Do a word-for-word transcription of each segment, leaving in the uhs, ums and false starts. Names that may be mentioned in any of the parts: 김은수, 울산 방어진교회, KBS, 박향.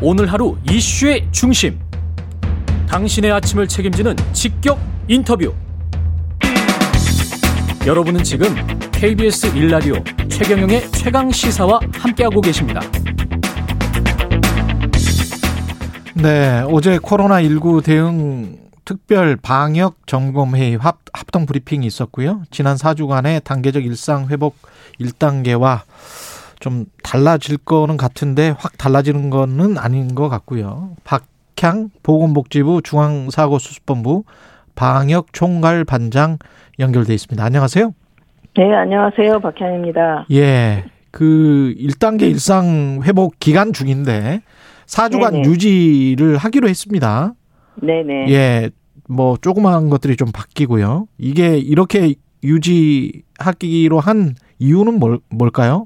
오늘 하루 이슈의 중심, 당신의 아침을 책임지는 직격 인터뷰. 여러분은 지금 케이비에스 일 라디오 최경영의 최강시사와 함께하고 계십니다. 네, 어제 코로나십구 대응 특별 방역 점검회의 합, 합동 브리핑이 있었고요. 지난 사 주간의 단계적 일상 회복 일 단계와 좀 달라질 거는 같은데 확 달라지는 거는 아닌 것 같고요. 박향 보건복지부 중앙사고수습본부 방역총괄반장 연결돼 있습니다. 안녕하세요. 네, 안녕하세요. 박향입니다. 예, 그 일 단계 일상 회복 기간 중인데 사 주간 네네. 유지를 하기로 했습니다. 네네. 예, 뭐 조그마한 것들이 좀 바뀌고요. 이게 이렇게 유지하기로 한 이유는 뭘, 뭘까요?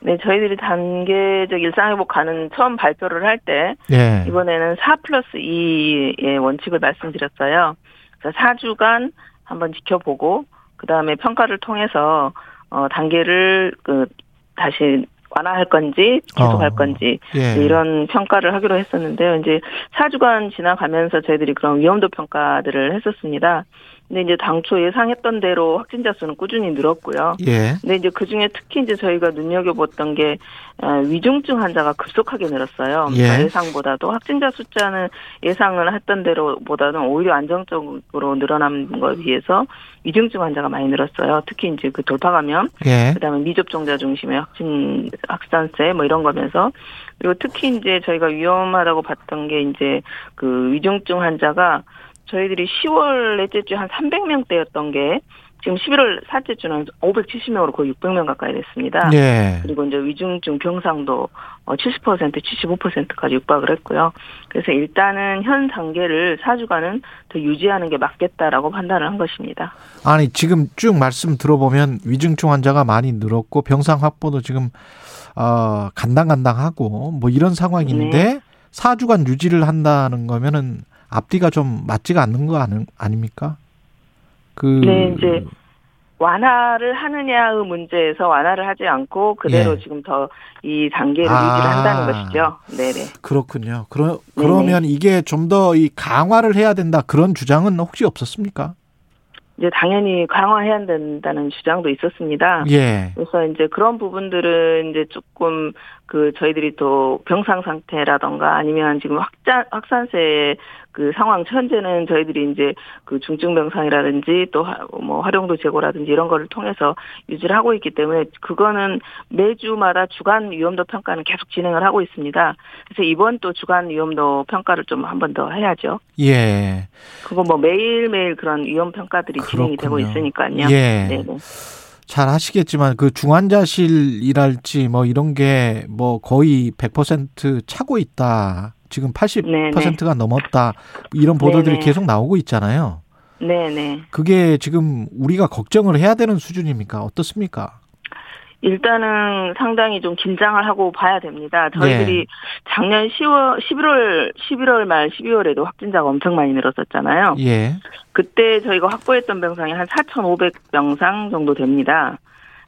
네, 저희들이 단계적 일상회복 가는 처음 발표를 할 때 예. 이번에는 사 플러스 이의 원칙을 말씀드렸어요. 그래서 사 주간 한번 지켜보고 그다음에 평가를 통해서 어, 단계를 그, 다시 완화할 건지 계속할 어, 건지 예. 이런 평가를 하기로 했었는데요. 이제 사 주간 지나가면서 저희들이 그런 위험도 평가들을 했었습니다. 근데 이제 당초 예상했던 대로 확진자 수는 꾸준히 늘었고요. 예. 근데 이제 그 중에 특히 이제 저희가 눈여겨봤던 게 위중증 환자가 급속하게 늘었어요. 예. 그러니까 예상보다도 확진자 숫자는 예상을 했던 대로보다는 오히려 안정적으로 늘어난 거에 비해서 위중증 환자가 많이 늘었어요. 특히 이제 그 돌파 감염, 예. 그다음에 미접종자 중심의 확진 확산세 뭐 이런 거면서 그리고 특히 이제 저희가 위험하다고 봤던 게 이제 그 위중증 환자가 저희들이 시월 넷째 주 한 삼백 명대였던 게 지금 십일월 셋째 주는 오백칠십 명으로 거의 육백 명 가까이 됐습니다. 네. 그리고 이제 위중증 병상도 칠십 퍼센트, 칠십오 퍼센트까지 육박을 했고요. 그래서 일단은 현 단계를 사 주간은 더 유지하는 게 맞겠다라고 판단을 한 것입니다. 아니, 지금 쭉 말씀 들어보면 위중증 환자가 많이 늘었고 병상 확보도 지금 어, 간당간당하고 뭐 이런 상황인데 네. 사 주간 유지를 한다는 거면은 앞뒤가 좀 맞지가 않는 거 아니, 아닙니까? 그 네, 이제 완화를 하느냐의 문제에서 완화를 하지 않고 그대로 예. 지금 더 이 단계를 아, 유지를 한다는 것이죠. 네네. 그렇군요. 그러, 그러면 네네. 이게 좀 더 이 강화를 해야 된다 그런 주장은 혹시 없었습니까? 이제 당연히 강화해야 된다는 주장도 있었습니다. 예. 그래서 이제 그런 부분들은 이제 조금 그 저희들이 또 병상 상태라던가 아니면 지금 확산, 확산세의 그 상황, 현재는 저희들이 이제 그 중증 병상이라든지 또 뭐 활용도 제고라든지 이런 거를 통해서 유지를 하고 있기 때문에 그거는 매주마다 주간 위험도 평가는 계속 진행을 하고 있습니다. 그래서 이번 또 주간 위험도 평가를 좀 한 번 더 해야죠. 예. 그거 뭐 매일매일 그런 위험 평가들이 그렇군요. 진행이 되고 있으니까요. 예. 네네. 잘 하시겠지만 그 중환자실이랄지 뭐 이런 게 뭐 거의 백 퍼센트 차고 있다. 지금 팔십 퍼센트가 네네. 넘었다. 이런 보도들이 네네. 계속 나오고 있잖아요. 네네. 그게 지금 우리가 걱정을 해야 되는 수준입니까? 어떻습니까? 일단은 상당히 좀 긴장을 하고 봐야 됩니다. 저희들이 네. 작년 시월, 십일월, 십일월 말 십이월에도 확진자가 엄청 많이 늘었었잖아요. 예. 그때 저희가 확보했던 병상이 한 사천오백 병상 정도 됩니다.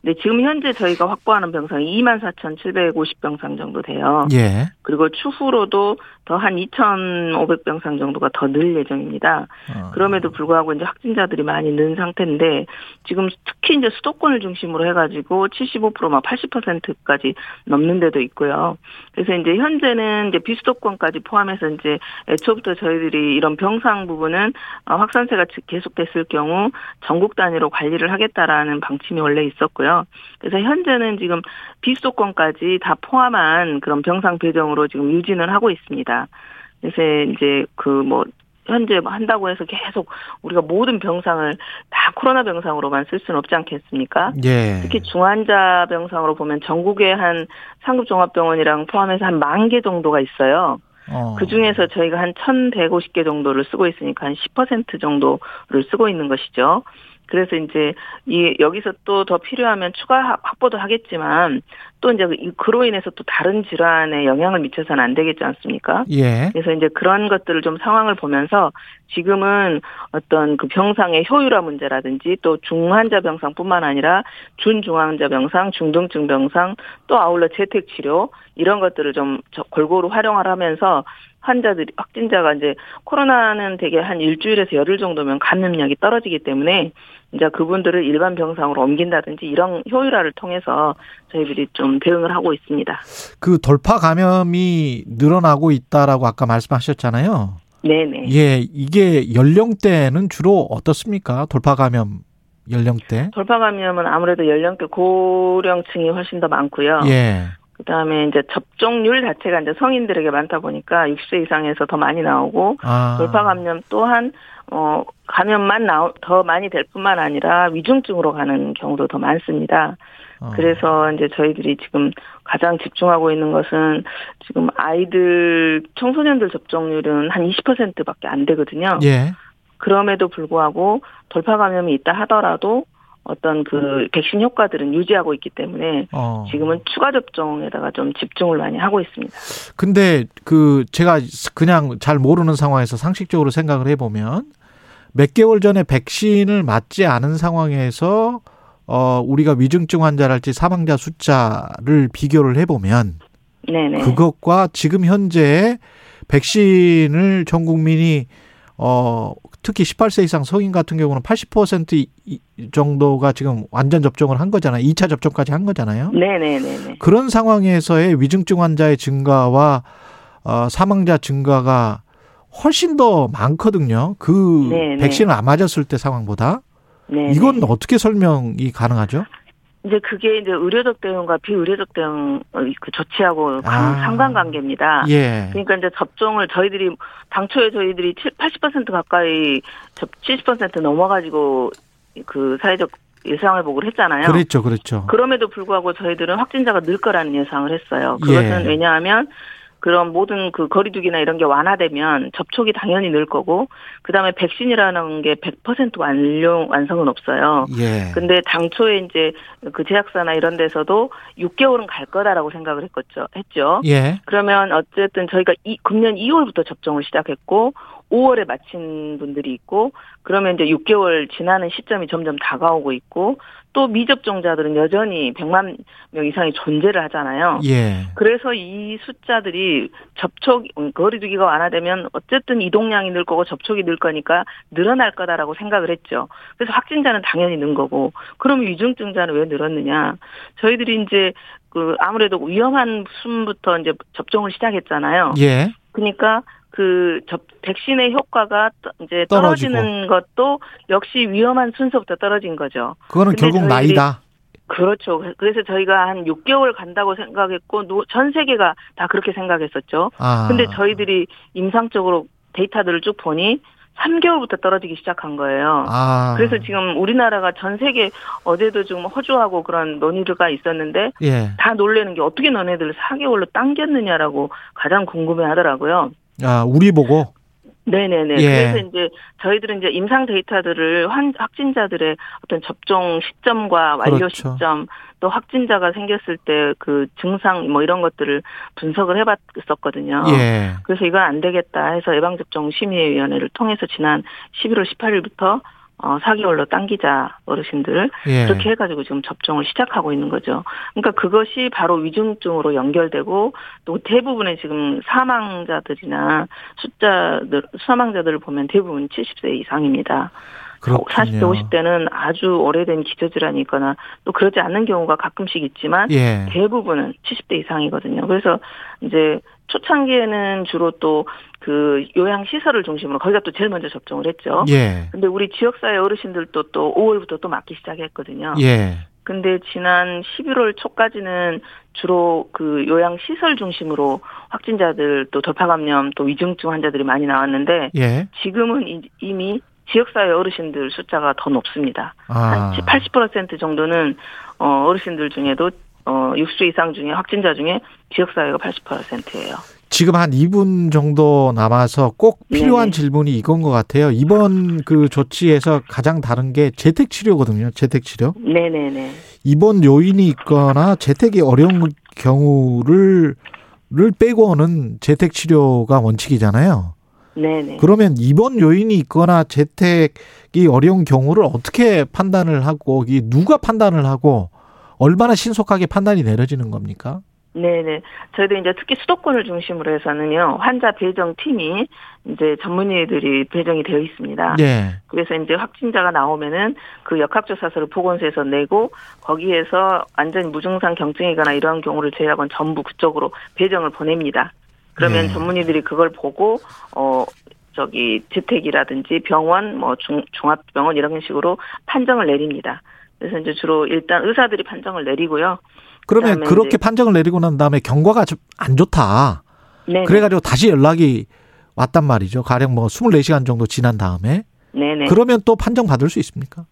네, 지금 현재 저희가 확보하는 병상이 이만 사천칠백오십 병상 정도 돼요. 예. 그리고 추후로도 더 한 이천오백 병상 정도가 더 늘 예정입니다. 어. 그럼에도 불구하고 이제 확진자들이 많이 는 상태인데 지금 특히 이제 수도권을 중심으로 해가지고 칠십오 퍼센트 막 팔십 퍼센트까지 넘는 데도 있고요. 그래서 이제 현재는 이제 비수도권까지 포함해서 이제 애초부터 저희들이 이런 병상 부분은 확산세가 계속됐을 경우 전국 단위로 관리를 하겠다라는 방침이 원래 있었고요. 그래서 현재는 지금 비수도권까지 다 포함한 그런 병상 배정으로 지금 유진을 하고 있습니다. 그래서 이제 그 뭐 현재 한다고 해서 계속 우리가 모든 병상을 다 코로나 병상으로만 쓸 수는 없지 않겠습니까? 예. 특히 중환자 병상으로 보면 전국에 한 상급종합병원이랑 포함해서 한 만 개 정도가 있어요. 어. 그중에서 저희가 한 천백오십 개 정도를 쓰고 있으니까 한 십 퍼센트 정도를 쓰고 있는 것이죠. 그래서 이제 이 여기서 또 더 필요하면 추가 확보도 하겠지만 또 이제 그로 인해서 또 다른 질환에 영향을 미쳐서는 안 되겠지 않습니까? 예. 그래서 이제 그런 것들을 좀 상황을 보면서 지금은 어떤 그 병상의 효율화 문제라든지 또 중환자 병상뿐만 아니라 준중환자 병상, 중등증 병상 또 아울러 재택 치료 이런 것들을 좀 골고루 활용하면서 환자들이, 확진자가 이제 코로나는 되게 한 일주일에서 열흘 정도면 감염력이 떨어지기 때문에 이제 그분들을 일반 병상으로 옮긴다든지 이런 효율화를 통해서 저희들이 좀 대응을 하고 있습니다. 그 돌파 감염이 늘어나고 있다라고 아까 말씀하셨잖아요. 네네. 예, 이게 연령대는 주로 어떻습니까? 돌파 감염 연령대? 돌파 감염은 아무래도 연령대 고령층이 훨씬 더 많고요. 예. 그다음에 이제 접종률 자체가 이제 성인들에게 많다 보니까 육십 세 이상에서 더 많이 나오고 아. 돌파 감염 또한 어 감염만 나오, 더 많이 될 뿐만 아니라 위중증으로 가는 경우도 더 많습니다. 어. 그래서 이제 저희들이 지금 가장 집중하고 있는 것은 지금 아이들 청소년들 접종률은 한 이십 퍼센트밖에 안 되거든요. 예. 그럼에도 불구하고 돌파 감염이 있다 하더라도 어떤 그 백신 효과들은 유지하고 있기 때문에 지금은 추가 접종에다가 좀 집중을 많이 하고 있습니다. 근데 그 제가 그냥 잘 모르는 상황에서 상식적으로 생각을 해보면 몇 개월 전에 백신을 맞지 않은 상황에서 어 우리가 위중증 환자랄지 사망자 숫자를 비교를 해보면 네네. 그것과 지금 현재 백신을 전 국민이 어 특히 십팔 세 이상 성인 같은 경우는 팔십 퍼센트 정도가 지금 완전 접종을 한 거잖아요. 이 차 접종까지 한 거잖아요. 네네네. 그런 상황에서의 위중증 환자의 증가와 어, 사망자 증가가 훨씬 더 많거든요. 그 네네. 백신을 안 맞았을 때 상황보다. 네네. 이건 어떻게 설명이 가능하죠? 이제 그게 이제 의료적 대응과 비의료적 대응 그 조치하고 아. 상관관계입니다. 예. 그러니까 이제 접종을 저희들이 당초에 저희들이 팔십 퍼센트 가까이 칠십 퍼센트 넘어가지고 그 사회적 예상을 보고를 했잖아요. 그렇죠, 그렇죠. 그럼에도 불구하고 저희들은 확진자가 늘 거라는 예상을 했어요. 그것은 예. 왜냐하면 그런 모든 그 거리두기나 이런 게 완화되면 접촉이 당연히 늘 거고 그다음에 백신이라는 게 백 퍼센트 완료 완성은 없어요. 예. 근데 당초에 이제 그 제약사나 이런 데서도 육 개월은 갈 거다라고 생각을 했겠죠. 했죠. 예. 그러면 어쨌든 저희가 이 금년 이 월부터 접종을 시작했고 오 월에 마친 분들이 있고 그러면 이제 육 개월 지나는 시점이 점점 다가오고 있고 또 미접종자들은 여전히 백만 명 이상이 존재를 하잖아요. 예. 그래서 이 숫자들이 접촉 거리두기가 완화되면 어쨌든 이동량이 늘 거고 접촉이 늘 거니까 늘어날 거다라고 생각을 했죠. 그래서 확진자는 당연히 는 거고 그럼 위중증자는 왜 늘었느냐? 저희들이 이제 그 아무래도 위험한 순부터 이제 접종을 시작했잖아요. 예. 그러니까 그 접, 백신의 효과가 이제 떨어지는 떨어지고. 것도 역시 위험한 순서부터 떨어진 거죠. 그거는 결국 나이다. 그렇죠. 그래서 저희가 한 육 개월 간다고 생각했고 전 세계가 다 그렇게 생각했었죠. 그런데 아. 저희들이 임상적으로 데이터들을 쭉 보니 삼 개월부터 떨어지기 시작한 거예요. 아. 그래서 지금 우리나라가 전 세계 어제도 지금 호주하고 그런 논의가 있었는데 예. 다 놀라는 게 어떻게 너네들 사 개월로 당겼느냐라고 가장 궁금해하더라고요. 아, 우리 보고? 네네네. 예. 그래서 이제 저희들은 이제 임상 데이터들을 환, 확진자들의 어떤 접종 시점과 완료 그렇죠. 시점, 또 확진자가 생겼을 때 그 증상 뭐 이런 것들을 분석을 해봤었거든요. 예. 그래서 이건 안 되겠다 해서 예방접종심의위원회를 통해서 지난 십일월 십팔일부터 어, 사 개월로 당기자 어르신들 예. 그렇게 해가지고 지금 접종을 시작하고 있는 거죠. 그러니까 그것이 바로 위중증으로 연결되고 또 대부분의 지금 사망자들이나 숫자들 사망자들을 보면 대부분 칠십 세 이상입니다. 그렇군요. 사십 대 오십 대는 아주 오래된 기저질환이 있거나 또 그러지 않는 경우가 가끔씩 있지만 예. 대부분은 칠십 대 이상이거든요. 그래서 이제 초창기에는 주로 또 그 요양시설을 중심으로 거기가 또 제일 먼저 접종을 했죠. 예. 근데 우리 지역사회 어르신들도 또 오 월부터 또 맞기 시작했거든요. 예. 근데 지난 십일월 초까지는 주로 그 요양시설 중심으로 확진자들 또 돌파감염 또 위중증 환자들이 많이 나왔는데 예. 지금은 이미 지역사회 어르신들 숫자가 더 높습니다. 아. 한 팔십 퍼센트 정도는 어르신들 중에도 어, 육십 세 이상 중에 확진자 중에 지역사회가 팔십 퍼센트예요. 지금 한 이 분 정도 남아서 꼭 필요한 네네. 질문이 이건 것 같아요. 이번 그 조치에서 가장 다른 게 재택치료거든요. 재택치료. 네네네. 입원 요인이 있거나 재택이 어려운 경우를 를 빼고는 재택치료가 원칙이잖아요. 네네. 그러면 입원 요인이 있거나 재택이 어려운 경우를 어떻게 판단을 하고, 누가 판단을 하고, 얼마나 신속하게 판단이 내려지는 겁니까? 네네. 저희도 이제 특히 수도권을 중심으로 해서는요, 환자 배정 팀이 이제 전문의들이 배정이 되어 있습니다. 네. 그래서 이제 확진자가 나오면은 그 역학조사서를 보건소에서 내고 거기에서 완전히 무증상 경증이거나 이러한 경우를 제외하고는 전부 그쪽으로 배정을 보냅니다. 그러면 네. 전문의들이 그걸 보고, 어, 저기 재택이라든지 병원, 뭐 중, 종합병원 이런 식으로 판정을 내립니다. 그래서 이제 주로 일단 의사들이 판정을 내리고요. 그러면 그렇게 판정을 내리고 난 다음에 경과가 좀 안 좋다. 네네. 그래가지고 다시 연락이 왔단 말이죠. 가령 뭐 스물네 시간 정도 지난 다음에. 네네. 그러면 또 판정받을 수 있습니까?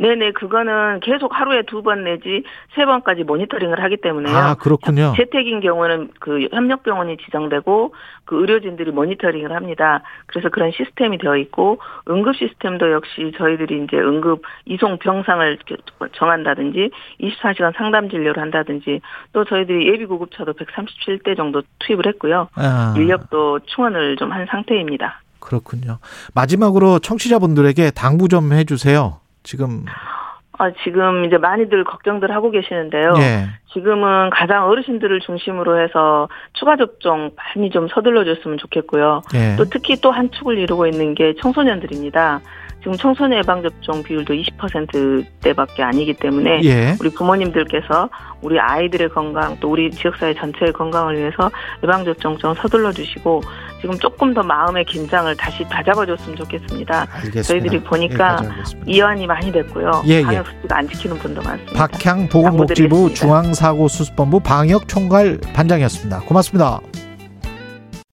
네네. 그거는 계속 하루에 두 번 내지 세 번까지 모니터링을 하기 때문에요. 아, 그렇군요. 재택인 경우는 그 협력병원이 지정되고 그 의료진들이 모니터링을 합니다. 그래서 그런 시스템이 되어 있고, 응급 시스템도 역시 저희들이 이제 응급 이송 병상을 정한다든지 이십사 시간 상담 진료를 한다든지, 또 저희들이 예비 구급차도 백삼십칠 대 정도 투입을 했고요. 아. 인력도 충원을 좀 한 상태입니다. 그렇군요. 마지막으로 청취자분들에게 당부 좀 해주세요. 지금 아 지금 이제 많이들 걱정들 하고 계시는데요. 예. 지금은 가장 어르신들을 중심으로 해서 추가 접종 많이 좀 서둘러 줬으면 좋겠고요. 예. 또 특히 또 한 축을 이루고 있는 게 청소년들입니다. 지금 청소년 예방 접종 비율도 이십 퍼센트대밖에 아니기 때문에 예. 우리 부모님들께서 우리 아이들의 건강, 또 우리 지역사회 전체의 건강을 위해서 예방 접종 좀 서둘러 주시고, 지금 조금 더 마음의 긴장을 다시 다잡아줬으면 좋겠습니다. 알겠습니다. 저희들이 보니까 예, 이완이 많이 됐고요. 예, 예. 방역 수칙 안 지키는 분도 많습니다. 박향 보건복지부 중앙사고수습본부 방역총괄 반장이었습니다. 고맙습니다.